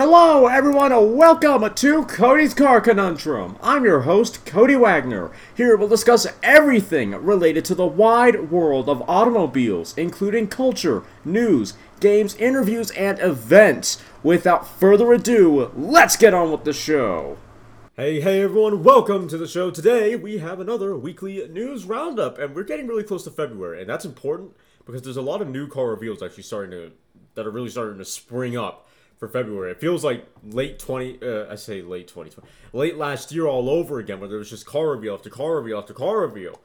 Hello everyone and welcome to Cody's Car Conundrum. I'm your host, Cody Wagner. Here we'll discuss everything related to the wide world of automobiles, including culture, news, games, interviews, and events. Without further ado, let's get on with the show. Hey everyone, welcome to the show. Today we have another weekly news roundup, and we're getting really close to February, and that's important because there's a lot of new car reveals actually that are really starting to spring up. For February, it feels like late last year all over again, where there was just car reveal after car reveal after car reveal.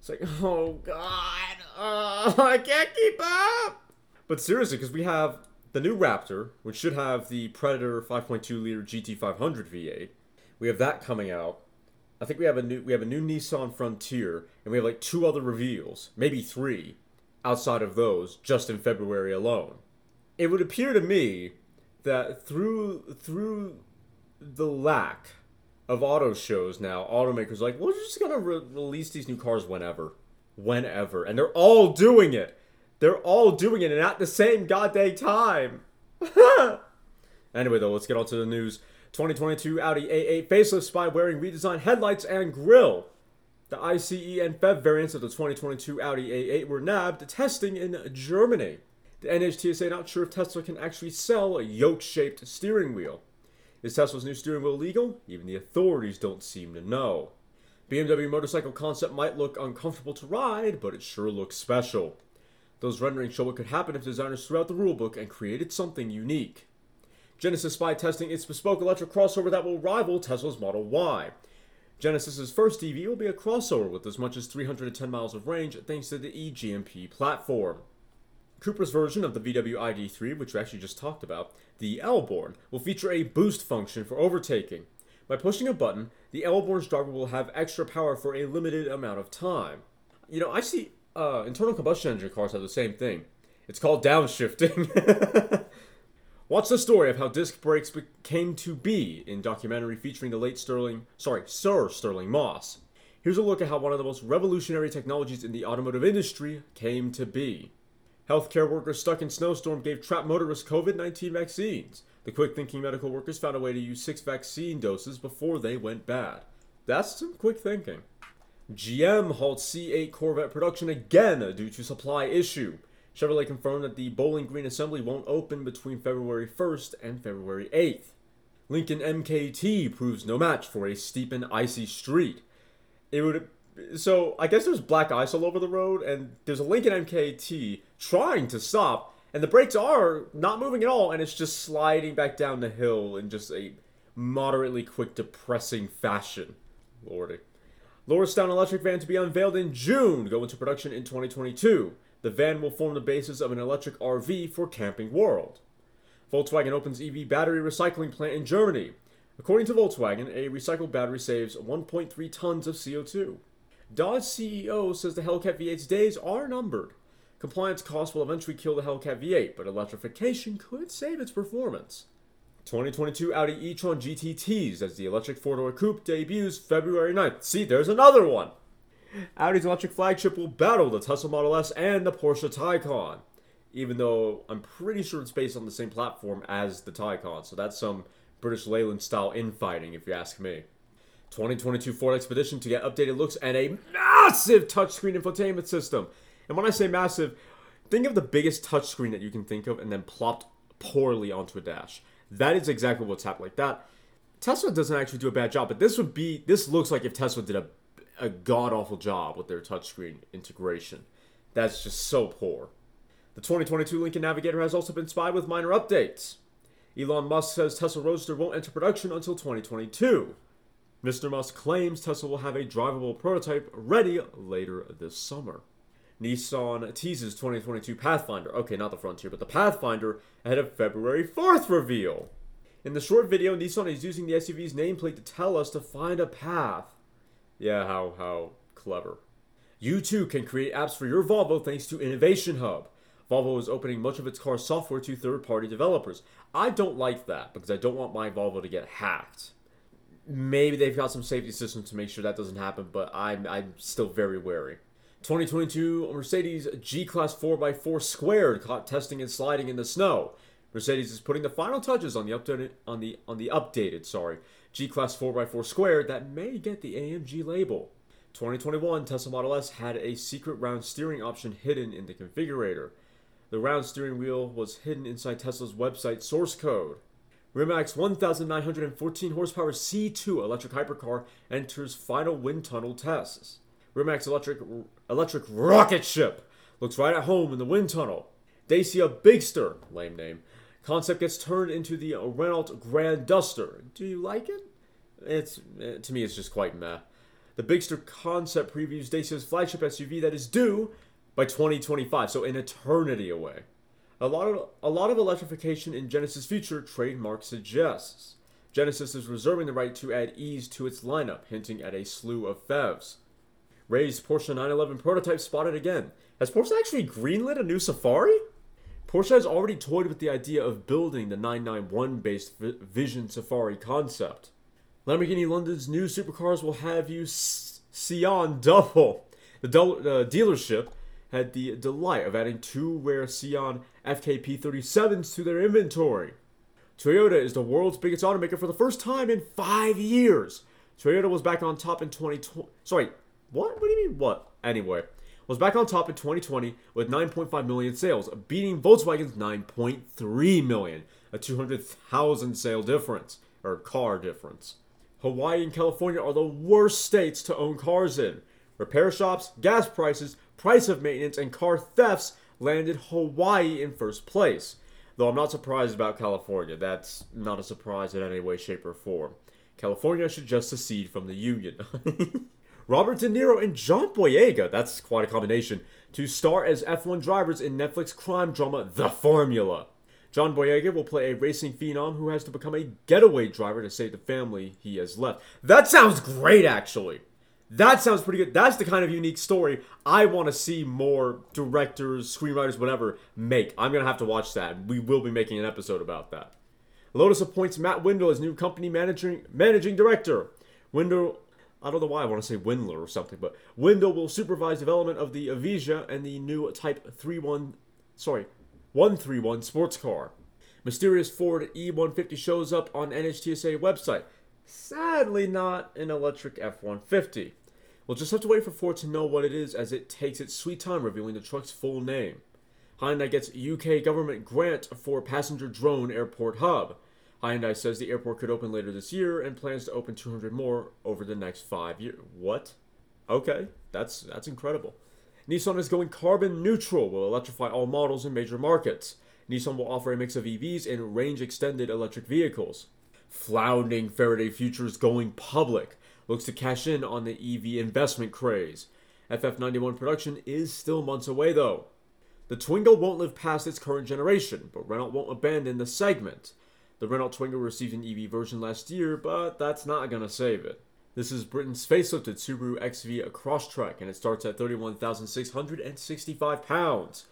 It's like, oh god, I can't keep up. But seriously, because we have the new Raptor, which should have the Predator 5.2 liter GT500 V8. We have that coming out. I think we have a new Nissan Frontier, and we have like two other reveals, maybe three, outside of those, just in February alone. It would appear to me that through the lack of auto shows now, automakers are like, we're just going to release these new cars whenever. And they're all doing it. And at the same goddamn time. Anyway, though, let's get on to the news. 2022 Audi A8 facelift, spy wearing, redesign, headlights, and grille. The ICE and BEV variants of the 2022 Audi A8 were nabbed testing in Germany. The NHTSA not sure if Tesla can actually sell a yoke-shaped steering wheel. Is Tesla's new steering wheel legal? Even the authorities don't seem to know. BMW motorcycle concept might look uncomfortable to ride, but it sure looks special. Those renderings show what could happen if designers threw out the rulebook and created something unique. Genesis spy testing its bespoke electric crossover that will rival Tesla's Model Y. Genesis's first EV will be a crossover with as much as 310 miles of range thanks to the eGMP platform. Cooper's version of the VW ID.3, which we actually just talked about, the L-Born, will feature a boost function for overtaking. By pushing a button, the L-Born's driver will have extra power for a limited amount of time. You know, I see internal combustion engine cars have the same thing. It's called downshifting. Watch the story of how disc brakes came to be in documentary featuring the late Sir Sterling Moss. Here's a look at how one of the most revolutionary technologies in the automotive industry came to be. Healthcare workers stuck in snowstorm gave trapped motorists COVID-19 vaccines. The quick-thinking medical workers found a way to use 6 vaccine doses before they went bad. That's some quick thinking. GM halts C8 Corvette production again due to supply issue. Chevrolet confirmed that the Bowling Green assembly won't open between February 1st and February 8th. Lincoln MKT proves no match for a steep and icy street. So, I guess there's black ice all over the road, and there's a Lincoln MKT trying to stop, and the brakes are not moving at all, and it's just sliding back down the hill in just a moderately quick, depressing fashion. Lordy. Lordstown electric van to be unveiled in June, go into production in 2022. The van will form the basis of an electric RV for Camping World. Volkswagen opens EV battery recycling plant in Germany. According to Volkswagen, a recycled battery saves 1.3 tons of CO2. Dodge CEO says the Hellcat V8's days are numbered. Compliance costs will eventually kill the Hellcat V8, but electrification could save its performance. 2022 Audi e-tron GTTs as the electric four-door coupe debuts February 9th. See, there's another one! Audi's electric flagship will battle the Tesla Model S and the Porsche Taycan, even though I'm pretty sure it's based on the same platform as the Taycan, so that's some British Leyland-style infighting if you ask me. 2022 Ford Expedition to get updated looks and a massive touchscreen infotainment system. And when I say massive, think of the biggest touchscreen that you can think of and then plopped poorly onto a dash. That is exactly what's happened like that. Tesla doesn't actually do a bad job, but this looks like if Tesla did a god-awful job with their touchscreen integration. That's just so poor. The 2022 Lincoln Navigator has also been spied with minor updates. Elon Musk says Tesla Roadster won't enter production until 2022. Mr. Musk claims Tesla will have a drivable prototype ready later this summer. Nissan teases 2022 Pathfinder. Okay, not the Frontier, but the Pathfinder ahead of February 4th reveal. In the short video, Nissan is using the SUV's nameplate to tell us to find a path. Yeah, how clever. You too can create apps for your Volvo thanks to Innovation Hub. Volvo is opening much of its car software to third-party developers. I don't like that because I don't want my Volvo to get hacked. Maybe they've got some safety systems to make sure that doesn't happen, but I'm still very wary. 2022 Mercedes G-Class 4x4 squared caught testing and sliding in the snow. Mercedes is putting the final touches on the updated G-Class 4x4 Squared that may get the AMG label. 2021 Tesla Model S had a secret round steering option hidden in the configurator. The round steering wheel was hidden inside Tesla's website source code. Rimac's 1,914 horsepower C2 electric hypercar enters final wind tunnel tests. Rimac's electric rocket ship looks right at home in the wind tunnel. Dacia Bigster, lame name, concept gets turned into the Renault Grand Duster. Do you like it? To me, it's just quite meh. The Bigster concept previews Dacia's flagship SUV that is due by 2025, so an eternity away. A lot of electrification in Genesis' future, trademark suggests. Genesis is reserving the right to add ease to its lineup, hinting at a slew of FEVs. Ray's Porsche 911 prototype spotted again. Has Porsche actually greenlit a new Safari? Porsche has already toyed with the idea of building the 991-based Vision Safari concept. Lamborghini London's new supercars will have you Scion double. The dealership had the delight of adding two rare Scion FKP37s to their inventory. Toyota is the world's biggest automaker for the first time in 5 years. Toyota was back on top in 2020. What? What do you mean, what? Anyway, was back on top in 2020 with 9.5 million sales, beating Volkswagen's 9.3 million, a 200,000 sale difference, or car difference. Hawaii and California are the worst states to own cars in. Repair shops, gas prices, price of maintenance, and car thefts landed Hawaii in first place. Though I'm not surprised about California. That's not a surprise in any way, shape, or form. California should just secede from the union. Robert De Niro and John Boyega, that's quite a combination, to star as F1 drivers in Netflix crime drama The Formula. John Boyega will play a racing phenom who has to become a getaway driver to save the family he has left. That sounds great, actually. That sounds pretty good. That's the kind of unique story I want to see more directors, screenwriters, whatever, make. I'm going to have to watch that. We will be making an episode about that. Lotus appoints Matt Windle as new company managing director. Windle... I don't know why I want to say Windler or something, but Windle will supervise development of the Avisia and the new Type 131 sports car. Mysterious Ford E150 shows up on NHTSA website. Sadly not an electric F-150. We'll just have to wait for Ford to know what it is as it takes its sweet time revealing the truck's full name. Hyundai gets UK government grant for passenger drone airport hub. Hyundai says the airport could open later this year and plans to open 200 more over the next 5 years. What? Okay, that's incredible. Nissan is going carbon neutral, will electrify all models in major markets. Nissan will offer a mix of EVs and range-extended electric vehicles. Floundering Faraday Futures going public, looks to cash in on the EV investment craze. FF91 production is still months away, though. The Twingo won't live past its current generation, but Renault won't abandon the segment. The Renault Twingo received an EV version last year, but that's not going to save it. This is Britain's facelifted Subaru XV Crosstrek, and it starts at £31,665,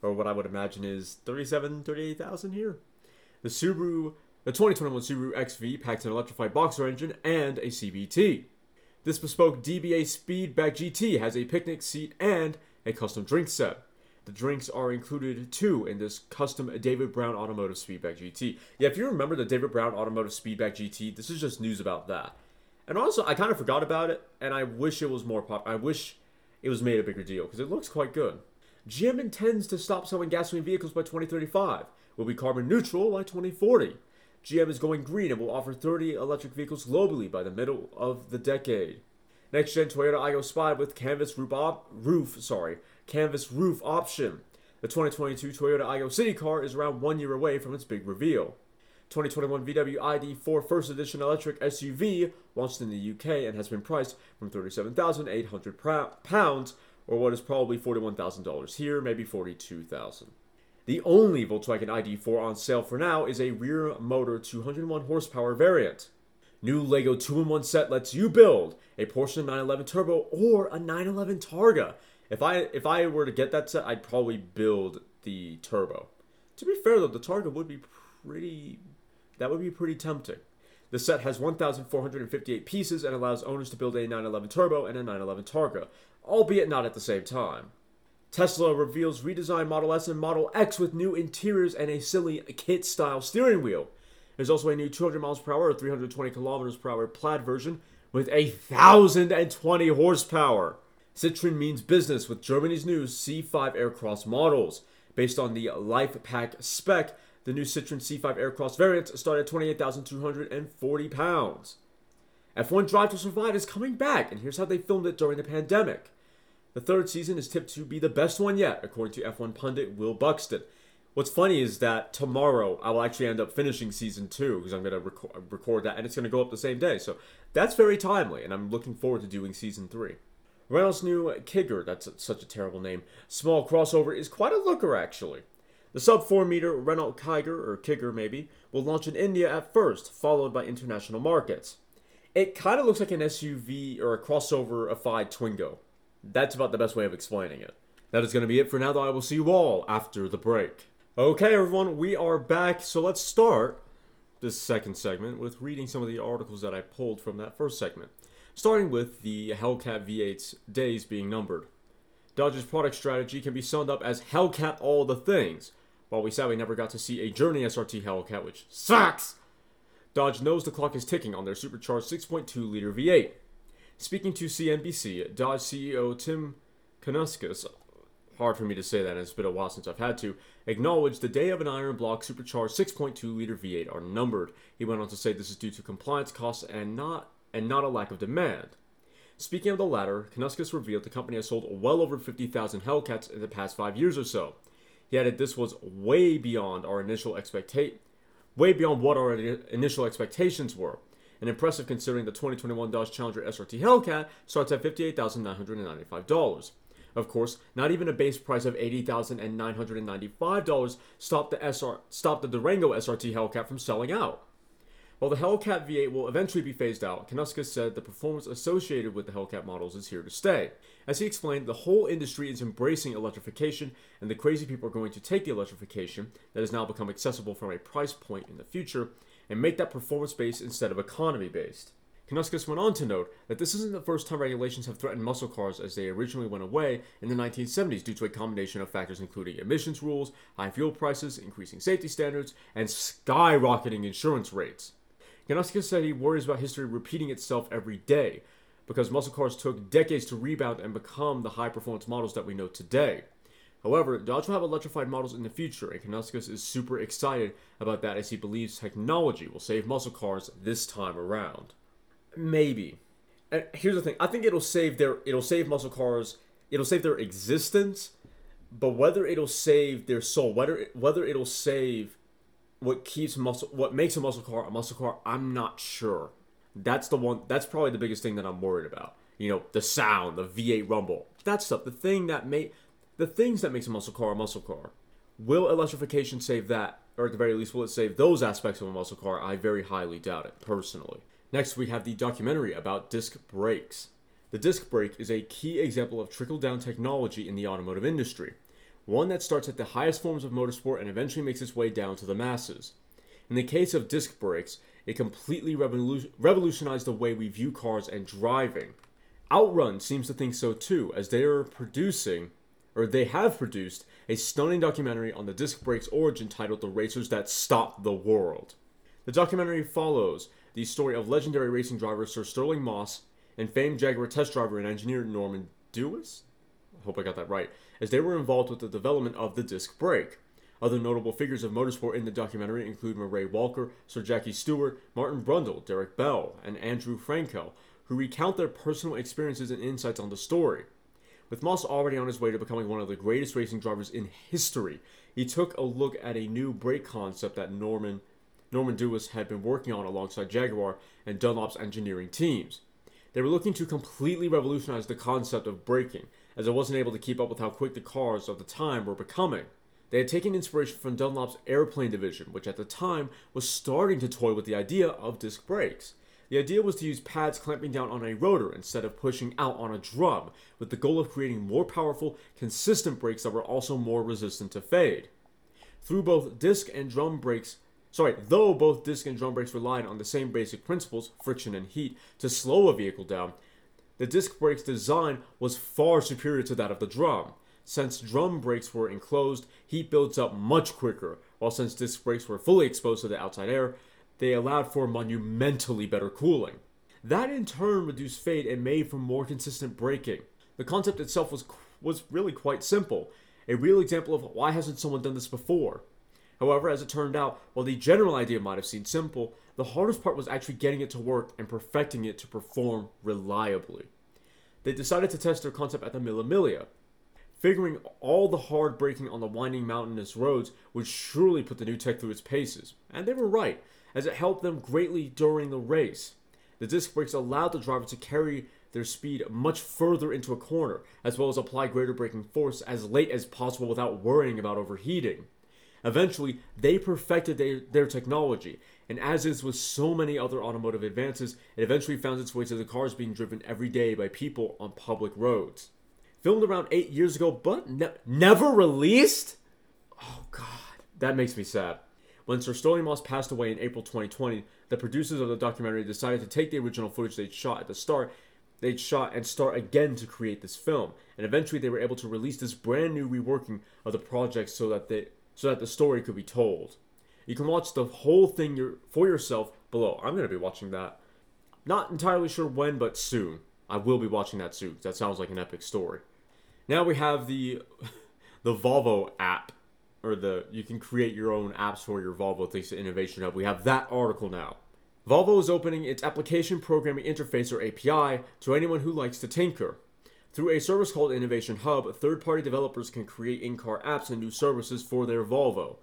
or what I would imagine is $38,000 here. The 2021 Subaru XV packs an electrified boxer engine and a CVT. This bespoke DBA Speedback GT has a picnic seat and a custom drink set. The drinks are included, too, in this custom David Brown Automotive Speedback GT. Yeah, if you remember the David Brown Automotive Speedback GT, this is just news about that. And also, I kind of forgot about it, and I wish it was more popular. I wish it was made a bigger deal, because it looks quite good. GM intends to stop selling gasoline vehicles by 2035. Will be carbon neutral by 2040. GM is going green and will offer 30 electric vehicles globally by the middle of the decade. Next-gen Toyota Aygo Spy with canvas roof option. The 2022 Toyota Aygo City car is around 1 year away from its big reveal. 2021 VW ID.3 First Edition electric SUV launched in the UK and has been priced from £37,800, or what is probably $41,000 here, maybe $42,000. The only Volkswagen ID.4 on sale for now is a rear motor 201 horsepower variant. New Lego 2-in-1 set lets you build a Porsche 911 Turbo or a 911 Targa. If I were to get that set, I'd probably build the Turbo. To be fair though, the Targa would be pretty tempting. The set has 1,458 pieces and allows owners to build a 911 Turbo and a 911 Targa, albeit not at the same time. Tesla reveals redesigned Model S and Model X with new interiors and a silly kit-style steering wheel. There's also a new 200 miles per hour or 320 kilometers per hour plaid version with 1,020 horsepower. Citroën means business with Germany's new C5 Aircross models. Based on the Life Pack spec, the new Citroën C5 Aircross variants start at £28,240. F1 Drive to Survive is coming back, and here's how they filmed it during the pandemic. The third season is tipped to be the best one yet, according to F1 pundit Will Buxton. What's funny is that tomorrow I will actually end up finishing season 2 because I'm going to record that, and it's going to go up the same day. So that's very timely, and I'm looking forward to doing season 3. Reynolds' new Kigger, that's such a terrible name, small crossover is quite a looker actually. The sub-4-meter Renault Kigger, or Kigger maybe, will launch in India at first, followed by international markets. It kind of looks like an SUV or a crossover-ified Twingo. That's about the best way of explaining it. That is going to be it for now, though. I will see you all after the break. Okay, everyone, we are back. So let's start this second segment with reading some of the articles that I pulled from that first segment, starting with the Hellcat V8's days being numbered. Dodge's product strategy can be summed up as Hellcat all the things. While we sadly never got to see a Journey SRT Hellcat, which sucks, Dodge knows the clock is ticking on their supercharged 6.2-liter V8. Speaking to CNBC, Dodge CEO Tim Kanuskas, hard for me to say that, it's been a while since I've had to, acknowledged the day of an iron block supercharged 6.2-liter V8 are numbered. He went on to say this is due to compliance costs and not a lack of demand. Speaking of the latter, Kanuskas revealed the company has sold well over 50,000 Hellcats in the past 5 years or so. He added this was way beyond what our initial expectations were, and impressive considering the 2021 Dodge Challenger SRT Hellcat starts at $58,995. Of course, not even a base price of $80,995 stopped the Durango SRT Hellcat from selling out. While the Hellcat V8 will eventually be phased out, Kanuskas said the performance associated with the Hellcat models is here to stay. As he explained, the whole industry is embracing electrification, and the crazy people are going to take the electrification that has now become accessible from a price point in the future and make that performance-based instead of economy-based. Kanuskas went on to note that this isn't the first time regulations have threatened muscle cars, as they originally went away in the 1970s due to a combination of factors including emissions rules, high fuel prices, increasing safety standards, and skyrocketing insurance rates. Kanuskas said he worries about history repeating itself every day, because muscle cars took decades to rebound and become the high-performance models that we know today. However, Dodge will have electrified models in the future, and Kanuskas is super excited about that as he believes technology will save muscle cars this time around. Maybe. And here's the thing. I think it'll save muscle cars. It'll save their existence, but whether it'll save their soul, whether it'll save what makes a muscle car, I'm not sure. That's probably the biggest thing that I'm worried about. You know, the sound, the V8 rumble, that stuff. The things that makes a muscle car. Will electrification save that? Or at the very least, will it save those aspects of a muscle car? I very highly doubt it, personally. Next, we have the documentary about disc brakes. The disc brake is a key example of trickle-down technology in the automotive industry, one that starts at the highest forms of motorsport and eventually makes its way down to the masses. In the case of disc brakes, it completely revolutionized the way we view cars and driving. OutRun seems to think so too, as they have produced a stunning documentary on the disc brake's origin titled The Racers That Stopped the World. The documentary follows the story of legendary racing driver Sir Sterling Moss and famed Jaguar test driver and engineer Norman Dewis, I hope I got that right, as they were involved with the development of the disc brake. Other notable figures of motorsport in the documentary include Murray Walker, Sir Jackie Stewart, Martin Brundle, Derek Bell, and Andrew Franco, who recount their personal experiences and insights on the story. With Moss already on his way to becoming one of the greatest racing drivers in history, he took a look at a new brake concept that Norman Dewis had been working on alongside Jaguar and Dunlop's engineering teams. They were looking to completely revolutionize the concept of braking, as it wasn't able to keep up with how quick the cars of the time were becoming. They had taken inspiration from Dunlop's airplane division, which at the time was starting to toy with the idea of disc brakes. The idea was to use pads clamping down on a rotor instead of pushing out on a drum, with the goal of creating more powerful, consistent brakes that were also more resistant to fade. Though both disc and drum brakes relied on the same basic principles, friction and heat, to slow a vehicle down, the disc brake's design was far superior to that of the drum. Since drum brakes were enclosed, heat builds up much quicker, while since disc brakes were fully exposed to the outside air, they allowed for monumentally better cooling. That in turn reduced fade and made for more consistent braking. The concept itself was really quite simple, a real example of why hasn't someone done this before. However, as it turned out, while the general idea might have seemed simple, the hardest part was actually getting it to work and perfecting it to perform reliably. They decided to test their concept at the Mille Miglia. Figuring all the hard braking on the winding mountainous roads would surely put the new tech through its paces, and they were right, as it helped them greatly during the race. The disc brakes allowed the driver to carry their speed much further into a corner, as well as apply greater braking force as late as possible without worrying about overheating. Eventually, they perfected their technology, and as is with so many other automotive advances, it eventually found its way to the cars being driven every day by people on public roads. Filmed around 8 years ago, but never released? Oh god, that makes me sad. When Sir Sterling Moss passed away in April 2020, the producers of the documentary decided to take the original footage they'd shot and start again to create this film, and eventually they were able to release this brand new reworking of the project so that the story could be told. You can watch the whole thing for yourself below. I'm going to be watching that. Not entirely sure when, but soon. I will be watching that soon. That sounds like an epic story. Now we have the Volvo app, you can create your own apps for your Volvo thanks to Innovation Hub. We have that article now. Volvo is opening its Application Programming Interface, or API, to anyone who likes to tinker. Through a service called Innovation Hub, third-party developers can create in-car apps and new services for their Volvo.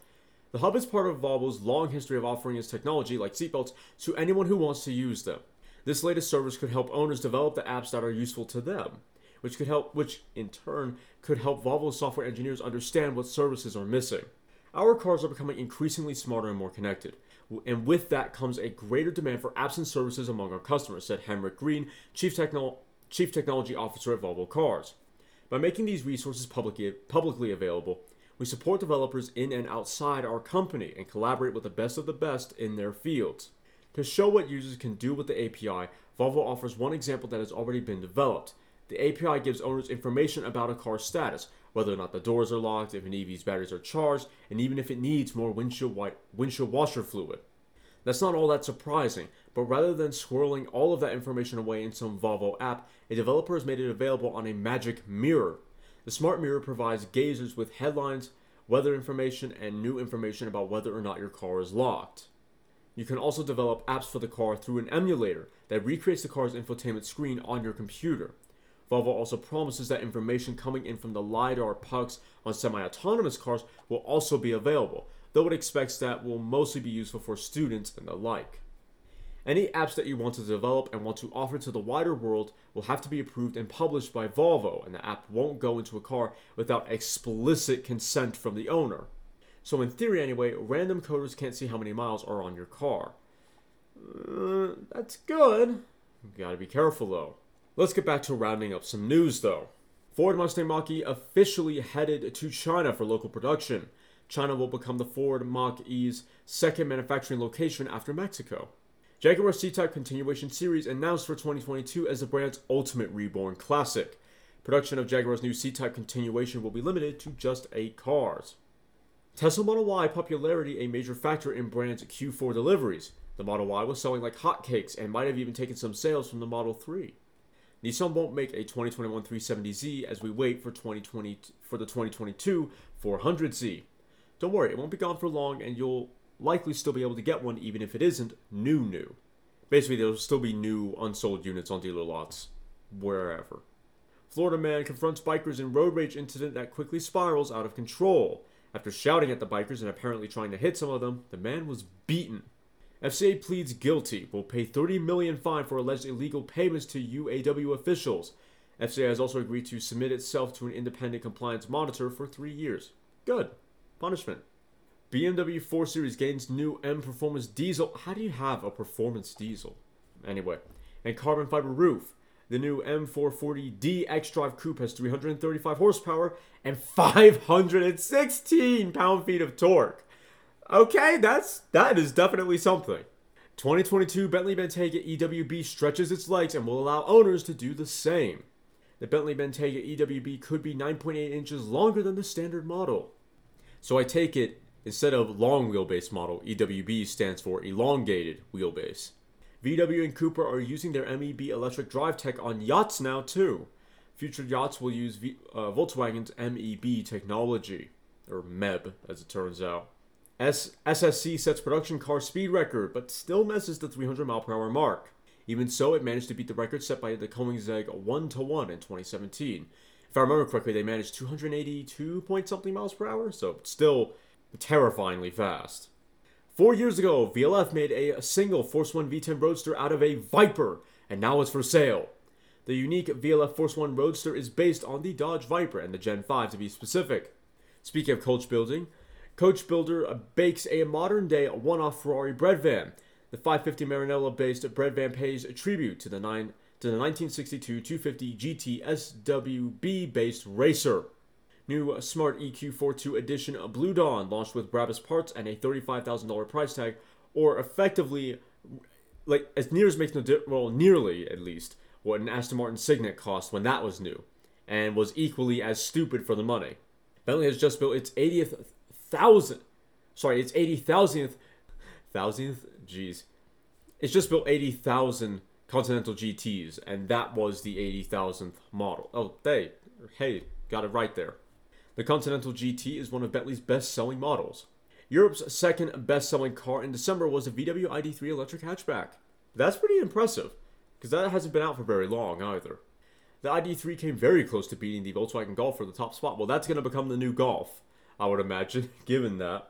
The hub is part of Volvo's long history of offering its technology, like seatbelts, to anyone who wants to use them. This latest service could help owners develop the apps that are useful to them, which in turn could help Volvo software engineers understand what services are missing. Our cars are becoming increasingly smarter and more connected, and with that comes a greater demand for apps and services among our customers, said Henrik Green, Chief Technology Officer at Volvo Cars. By making these resources publicly available, we support developers in and outside our company and collaborate with the best in their fields. To show what users can do with the API, Volvo offers one example that has already been developed. The API gives owners information about a car's status, whether or not the doors are locked, if an EV's batteries are charged, and even if it needs more windshield washer fluid. That's not all that surprising, but rather than swirling all of that information away in some Volvo app, a developer has made it available on a magic mirror. The smart mirror provides gazers with headlines, weather information, and new information about whether or not your car is locked. You can also develop apps for the car through an emulator that recreates the car's infotainment screen on your computer. Volvo also promises that information coming in from the LiDAR pucks on semi-autonomous cars will also be available, though it expects that will mostly be useful for students and the like. Any apps that you want to develop and want to offer to the wider world will have to be approved and published by Volvo, and the app won't go into a car without explicit consent from the owner. So in theory anyway, random coders can't see how many miles are on your car. That's good. Gotta be careful though. Let's get back to rounding up some news though. Ford Mustang Mach-E officially headed to China for local production. China will become the Ford Mach-E's second manufacturing location after Mexico. Jaguar's C-Type Continuation Series announced for 2022 as the brand's ultimate reborn classic. Production of Jaguar's new C-Type Continuation will be limited to just 8 cars. Tesla Model Y popularity a major factor in brand's Q4 deliveries. The Model Y was selling like hotcakes and might have even taken some sales from the Model 3. Nissan won't make a 2021 370Z as we wait for the 2022 400Z. Don't worry, it won't be gone for long, and you'll likely still be able to get one even if it isn't new. Basically, there'll still be new unsold units on dealer lots, wherever. Florida man confronts bikers in road rage incident that quickly spirals out of control. After shouting at the bikers and apparently trying to hit some of them, the man was beaten. FCA pleads guilty, will pay $30 million fine for alleged illegal payments to UAW officials. FCA has also agreed to submit itself to an independent compliance monitor for 3 years. Good. Punishment. BMW 4 Series gains new M Performance Diesel. How do you have a Performance Diesel? Anyway. And carbon fiber roof. The new M440D xDrive Coupe has 335 horsepower and 516 pound-feet of torque. Okay, that is definitely something. 2022 Bentley Bentayga EWB stretches its legs and will allow owners to do the same. The Bentley Bentayga EWB could be 9.8 inches longer than the standard model. So I take it, instead of long wheelbase model, EWB stands for elongated wheelbase. VW and Cooper are using their MEB electric drive tech on yachts now too. Future yachts will use Volkswagen's MEB technology, or MEB as it turns out. SSC sets production car speed record, but still misses the 300-mile-per-hour mark. Even so, it managed to beat the record set by the Koenigsegg 1-to-1 in 2017. If I remember correctly, they managed 282 point something miles per hour, so still terrifyingly fast. 4 years ago, VLF made a single Force 1 V10 Roadster out of a Viper, and now it's for sale. The unique VLF Force 1 Roadster is based on the Dodge Viper, and the Gen 5 to be specific. Speaking of coach building, Coach Builder bakes a modern-day one-off Ferrari bread van. The 550 Maranello-based bread van pays tribute to the 1962 250 GT SWB-based Racer. New Smart EQ42 Edition Blue Dawn launched with Brabus parts and a $35,000 price tag, or effectively, like as near as makes no difference, well, nearly at least, what an Aston Martin Signet cost when that was new, and was equally as stupid for the money. Bentley has just built its 80,000 Continental GTs, and that was the 80,000th model. Oh, hey, got it right there. The Continental GT is one of Bentley's best-selling models. Europe's second best-selling car in December was a VW ID.3 electric hatchback. That's pretty impressive, because that hasn't been out for very long either. The ID.3 came very close to beating the Volkswagen Golf for the top spot. Well, that's going to become the new Golf, I would imagine, given that.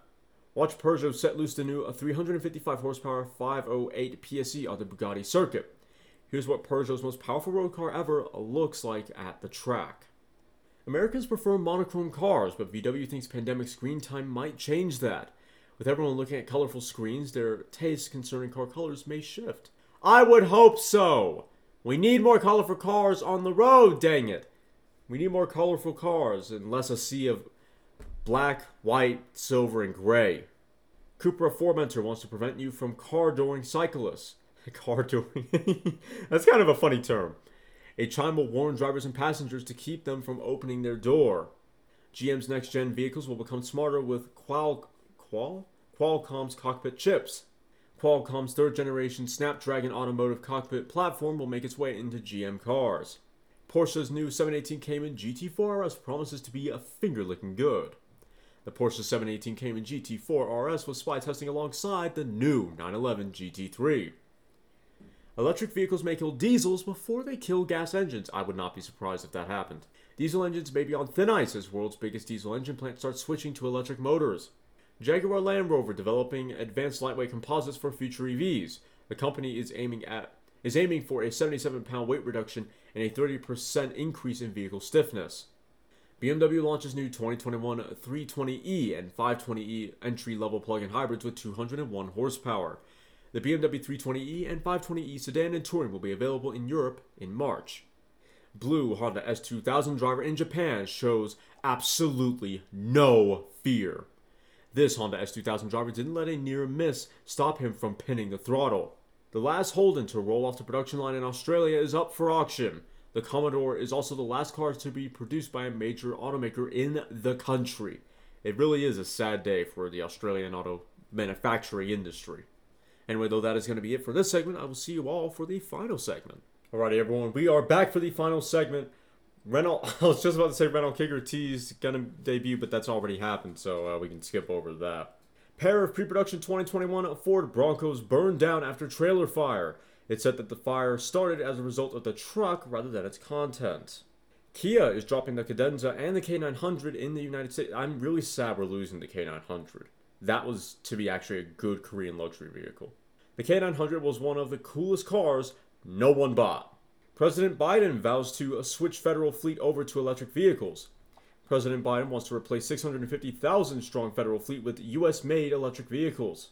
Watch Peugeot set loose the new 355 horsepower 508 PSE on the Bugatti circuit. Here's what Peugeot's most powerful road car ever looks like at the track. Americans prefer monochrome cars, but VW thinks pandemic screen time might change that. With everyone looking at colorful screens, their tastes concerning car colors may shift. I would hope so! We need more colorful cars on the road, dang it! We need more colorful cars and less a sea of black, white, silver, and gray. Cupra 4Mentor wants to prevent you from car-dooring cyclists. Car-dooring? That's kind of a funny term. A chime will warn drivers and passengers to keep them from opening their door. GM's next-gen vehicles will become smarter with Qualcomm's cockpit chips. Qualcomm's third-generation Snapdragon automotive cockpit platform will make its way into GM cars. Porsche's new 718 Cayman GT4 RS promises to be a finger-licking good. The Porsche 718 Cayman GT4 RS was spy testing alongside the new 911 GT3. Electric vehicles may kill diesels before they kill gas engines. I would not be surprised if that happened. Diesel engines may be on thin ice as world's biggest diesel engine plant starts switching to electric motors. Jaguar Land Rover developing advanced lightweight composites for future EVs. The company is aiming for a 77-pound weight reduction and a 30% increase in vehicle stiffness. BMW launches new 2021 320e and 520e entry-level plug-in hybrids with 201 horsepower. The BMW 320e and 520e sedan and touring will be available in Europe in March. Blue Honda S2000 driver in Japan shows absolutely no fear. This Honda S2000 driver didn't let a near miss stop him from pinning the throttle. The last Holden to roll off the production line in Australia is up for auction. The Commodore is also the last car to be produced by a major automaker in the country. It really is a sad day for the Australian auto manufacturing industry. Anyway, though, that is going to be it for this segment. I will see you all for the final segment. Alrighty, everyone. We are back for the final segment. I was just about to say Renault Kicker T's going to debut, but that's already happened, so we can skip over that. Pair of pre-production 2021 Ford Broncos burned down after trailer fire. It said that the fire started as a result of the truck rather than its content. Kia is dropping the Cadenza and the K900 in the United States. I'm really sad we're losing the K900. That was to be actually a good Korean luxury vehicle. The K900 was one of the coolest cars no one bought. President Biden vows to switch federal fleet over to electric vehicles. President Biden wants to replace 650,000-strong federal fleet with U.S.-made electric vehicles.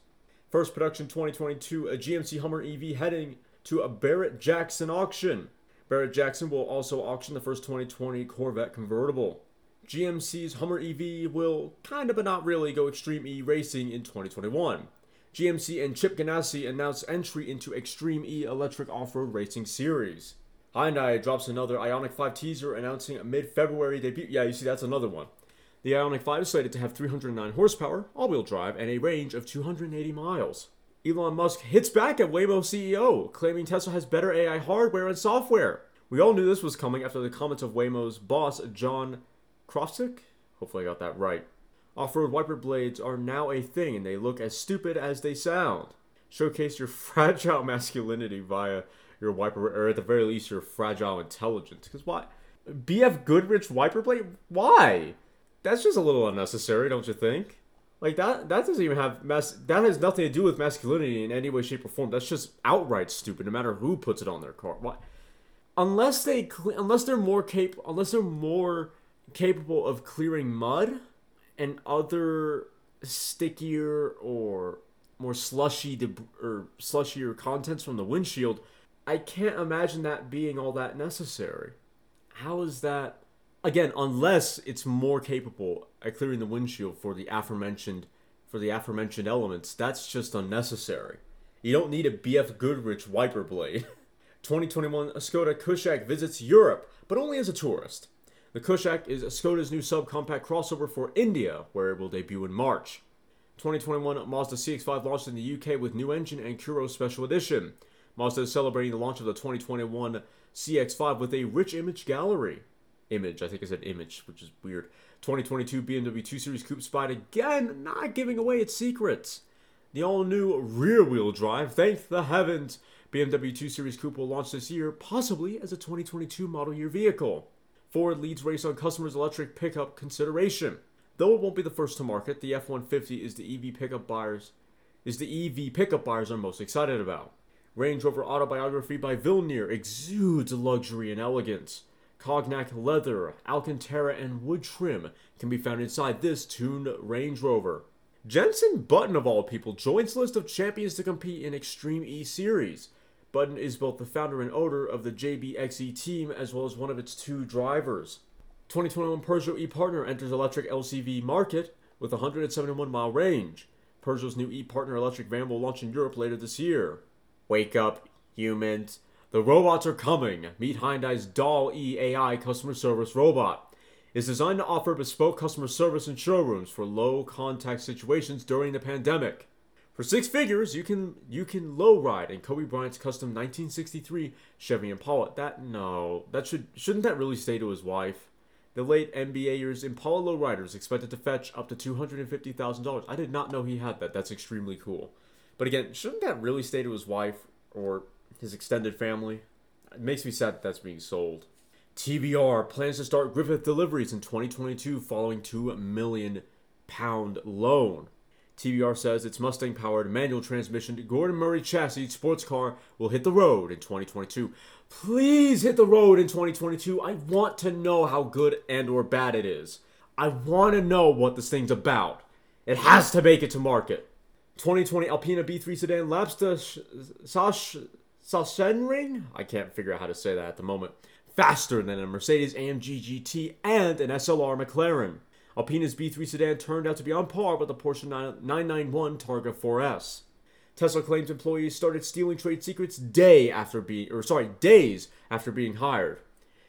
First production 2022, a GMC Hummer EV heading to a Barrett-Jackson auction. Barrett-Jackson will also auction the first 2020 Corvette convertible. GMC's Hummer EV will kind of but not really go Extreme E racing in 2021. GMC and Chip Ganassi announced entry into Extreme E electric off-road racing series. Hyundai drops another Ioniq 5 teaser announcing a mid-February debut. Yeah, you see, that's another one. The Ioniq 5 is slated to have 309 horsepower, all-wheel drive, and a range of 280 miles. Elon Musk hits back at Waymo CEO, claiming Tesla has better AI hardware and software. We all knew this was coming after the comments of Waymo's boss, John Krofcik. Hopefully I got that right. Off-road wiper blades are now a thing, and they look as stupid as they sound. Showcase your fragile masculinity via your wiper, or at the very least, your fragile intelligence. Because why? BF Goodrich wiper blade? Why? That's just a little unnecessary, don't you think? Like, that doesn't even have... that has nothing to do with masculinity in any way, shape, or form. That's just outright stupid, no matter who puts it on their car. Why? Unless they're more capable of clearing mud and other stickier or more slushier contents from the windshield, I can't imagine that being all that necessary. How is that? Again, unless it's more capable at clearing the windshield for the aforementioned elements, that's just unnecessary. You don't need a BF Goodrich wiper blade. 2021 Škoda Kushaq visits Europe, but only as a tourist. The Kushaq is Škoda's new subcompact crossover for India, where it will debut in March. 2021 Mazda CX-5 launched in the UK with new engine and Kuro Special Edition. Mazda is celebrating the launch of the 2021 CX-5 with a rich image gallery. Image, I think I said image, which is weird. 2022 BMW 2 Series Coupe spied again, not giving away its secrets. The all-new rear-wheel drive, thank the heavens, BMW 2 Series Coupe will launch this year, possibly as a 2022 model year vehicle. Ford leads race on customers' electric pickup consideration. Though it won't be the first to market, the F-150 is the EV pickup buyers are most excited about. Range Rover Autobiography by Villeneuve exudes luxury and elegance. Cognac leather, Alcantara, and wood trim can be found inside this tuned Range Rover. Jenson Button, of all people, joins list of champions to compete in Extreme E Series. Button is both the founder and owner of the JBXE team, as well as one of its two drivers. 2021 Peugeot e-Partner enters electric LCV market with 171-mile range. Peugeot's new e-Partner electric van will launch in Europe later this year. Wake up, humans. The robots are coming. Meet Hyundai's DAL-E AI customer service robot. It's designed to offer bespoke customer service in showrooms for low-contact situations during the pandemic. For six figures, you can low ride in Kobe Bryant's custom 1963 Chevy Impala. Shouldn't that really stay to his wife? The late NBAer's Impala lowrider is expected to fetch up to $250,000. I did not know he had that. That's extremely cool. But again, shouldn't that really stay to his wife or his extended family? It makes me sad that that's being sold. TBR plans to start Griffith deliveries in 2022 following £2 million loan. TBR says its Mustang-powered manual transmission Gordon Murray chassis sports car will hit the road in 2022. Please hit the road in 2022. I want to know how good and or bad it is. I want to know what this thing's about. It has to make it to market. 2020 Alpina B3 sedan Labster Sachsenring? I can't figure out how to say that at the moment. Faster than a Mercedes AMG GT and an SLR McLaren. Alpina's B3 sedan turned out to be on par with the Porsche 991 Targa 4S. Tesla claims employees started stealing trade secrets days after being hired.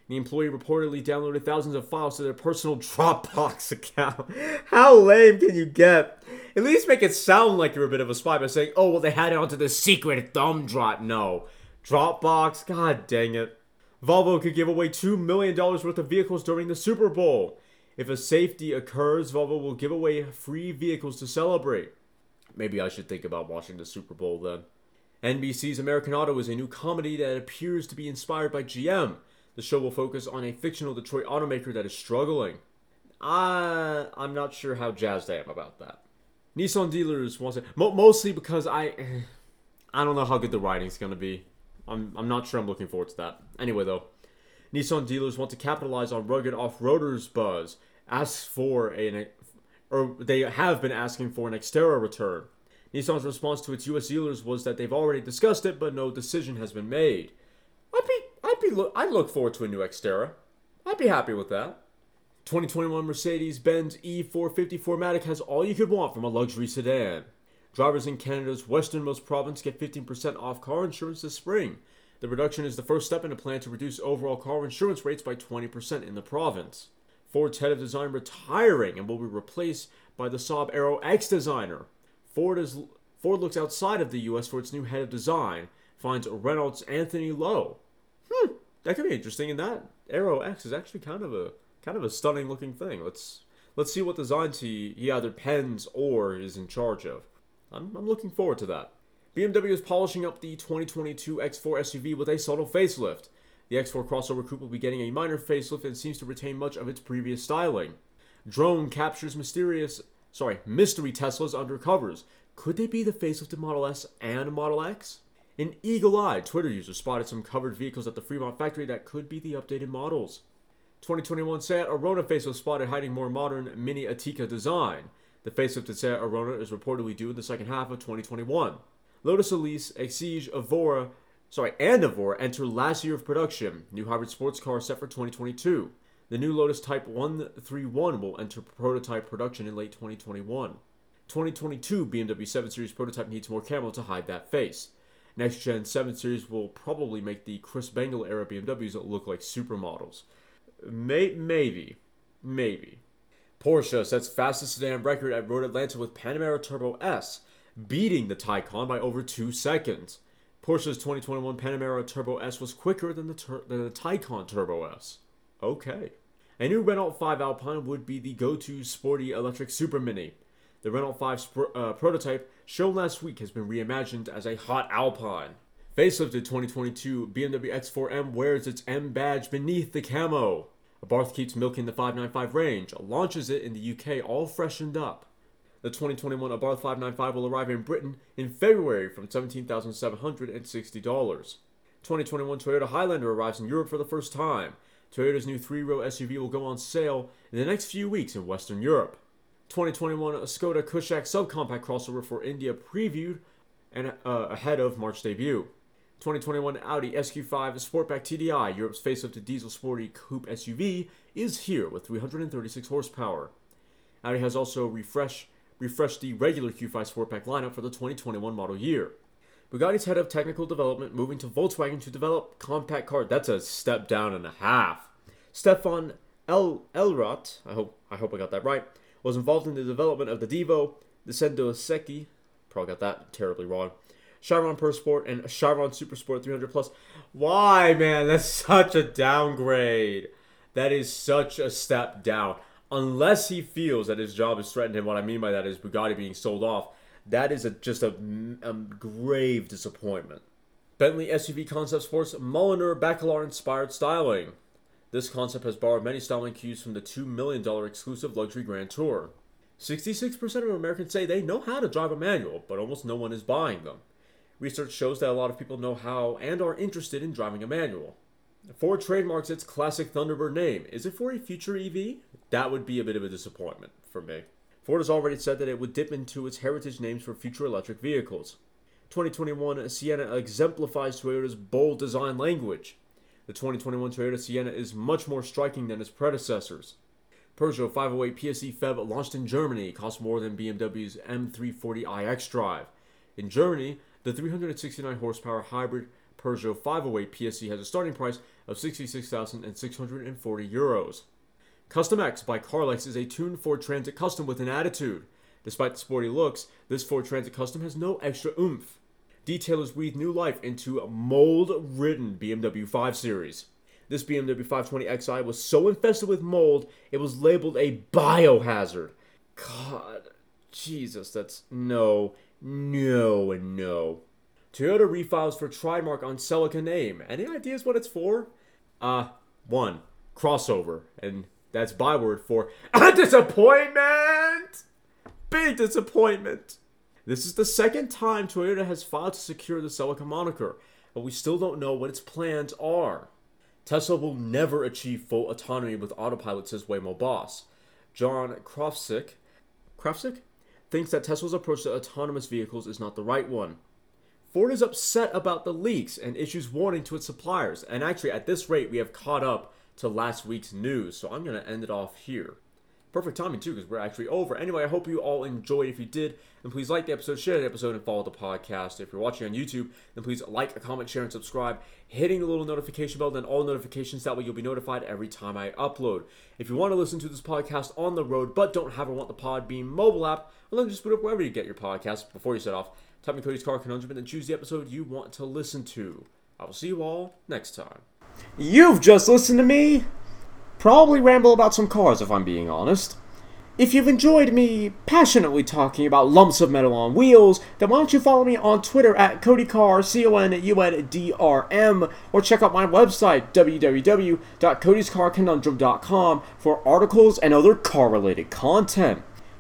The employee reportedly downloaded thousands of files to their personal Dropbox account. How lame can you get? At least make it sound like you're a bit of a spy by saying, oh, well, they had it onto the secret thumb drive. No. Dropbox? God dang it. Volvo could give away $2 million worth of vehicles during the Super Bowl. If a safety occurs, Volvo will give away free vehicles to celebrate. Maybe I should think about watching the Super Bowl then. NBC's American Auto is a new comedy that appears to be inspired by GM. The show will focus on a fictional Detroit automaker that is struggling. I'm not sure how jazzed I am about that. Nissan dealers want to... Mostly because I don't know how good the writing's going to be. I'm not sure I'm looking forward to that. Anyway, though. Nissan dealers want to capitalize on rugged off-roaders buzz. They have been asking for an Xterra return. Nissan's response to its U.S. dealers was that they've already discussed it, but no decision has been made. I'd look forward to a new Xterra. I'd be happy with that. 2021 Mercedes-Benz E450 4MATIC has all you could want from a luxury sedan. Drivers in Canada's westernmost province get 15% off car insurance this spring. The reduction is the first step in a plan to reduce overall car insurance rates by 20% in the province. Ford's head of design retiring and will be replaced by the Saab Aero X designer. Ford looks outside of the U.S. for its new head of design, finds Renault's Anthony Lowe. That could be interesting. In that Aero X is actually kind of a stunning looking thing. Let's see what designs he either pens or is in charge of. I'm looking forward to that. BMW is polishing up the 2022 X4 SUV with a subtle facelift. The X4 crossover coupe will be getting a minor facelift and seems to retain much of its previous styling. Drone captures mystery Teslas under covers. Could they be the facelifted Model S and Model X? An eagle-eyed Twitter user spotted some covered vehicles at the Fremont factory that could be the updated models. 2021 Seat Arona facelift spotted hiding more modern Mini Ateca design. The facelifted Seat Arona is reportedly due in the second half of 2021. Lotus Elise, Exige, Evora enter last year of production. New hybrid sports car set for 2022. The new Lotus Type 131 will enter prototype production in late 2021. 2022 BMW 7 Series prototype needs more camera to hide that face. Next Gen 7 Series will probably make the Chris Bangle era BMWs look like supermodels. Maybe. Porsche sets fastest sedan record at Road Atlanta with Panamera Turbo S, beating the Taycan by over 2 seconds. Porsche's 2021 Panamera Turbo S was quicker than the Taycan Turbo S. Okay. A new Renault 5 Alpine would be the go-to sporty electric super mini. The Renault 5 prototype shown last week has been reimagined as a hot Alpine. Facelifted 2022 BMW X4 M wears its M badge beneath the camo. Abarth keeps milking the 595 range, launches it in the UK all freshened up. The 2021 Abarth 595 will arrive in Britain in February from $17,760. 2021 Toyota Highlander arrives in Europe for the first time. Toyota's new 3-row SUV will go on sale in the next few weeks in Western Europe. 2021 Skoda Kushaq subcompact crossover for India previewed and ahead of March debut. 2021 Audi SQ5 Sportback TDI, Europe's facelifted diesel sporty coupe SUV, is here with 336 horsepower. Audi has also refreshed the regular Q5 Sportback lineup for the 2021 model year. Bugatti's head of technical development moving to Volkswagen to develop compact car. That's a step down and a half. Stefan Elrat, I hope I got that right, was involved in the development of the Devo, the Sendoseki, probably got that terribly wrong, Chiron Persport, and Chiron Supersport 300+. Why, man? That's such a downgrade. That is such a step down. Unless he feels that his job is threatened, and what I mean by that is Bugatti being sold off, that is just a grave disappointment. Bentley SUV Concept Sports Mulliner Bacalar-inspired styling. This concept has borrowed many styling cues from the $2 million exclusive luxury Grand Tour. 66% of Americans say they know how to drive a manual, but almost no one is buying them. Research shows that a lot of people know how and are interested in driving a manual. Ford trademarks its classic Thunderbird name. Is it for a future EV? That would be a bit of a disappointment for me. Ford has already said that it would dip into its heritage names for future electric vehicles. 2021 Sienna exemplifies Toyota's bold design language. The 2021 Toyota Sienna is much more striking than its predecessors. Peugeot 508 PSE Feb launched in Germany, cost more than BMW's M340iX drive. In Germany, the 369 horsepower hybrid Peugeot 508 PSE has a starting price of €66,640. Custom X by Carlex is a tuned Ford Transit Custom with an attitude. Despite the sporty looks, this Ford Transit Custom has no extra oomph. Detailers breathe new life into a mold-ridden BMW 5 Series. This BMW 520 Xi was so infested with mold, it was labeled a biohazard. God, Jesus, that's no. Toyota refiles for trademark on Celica name. Any ideas what it's for? One, crossover. And that's byword for a disappointment! Big disappointment! This is the second time Toyota has filed to secure the Celica moniker, but we still don't know what its plans are. Tesla will never achieve full autonomy with autopilot, says Waymo boss. John Krafcik thinks that Tesla's approach to autonomous vehicles is not the right one. Ford is upset about the leaks and issues warning to its suppliers. And actually, at this rate, we have caught up to last week's news. So I'm going to end it off here. Perfect timing, too, because we're actually over. Anyway, I hope you all enjoyed. If you did, then please like the episode, share the episode, and follow the podcast. If you're watching on YouTube, then please like, comment, share, and subscribe, hitting the little notification bell, then all notifications. That way you'll be notified every time I upload. If you want to listen to this podcast on the road, but don't have or want the Podbean mobile app, well, then just put up wherever you get your podcast. Before you set off, type in Cody's Car Conundrum, and then choose the episode you want to listen to. I will see you all next time. You've just listened to me probably ramble about some cars, if I'm being honest. If you've enjoyed me passionately talking about lumps of metal on wheels, then why don't you follow me on Twitter at CodyCar, C-O-N-U-N-D-R-M, or check out my website, www.codyscarconundrum.com, for articles and other car-related content.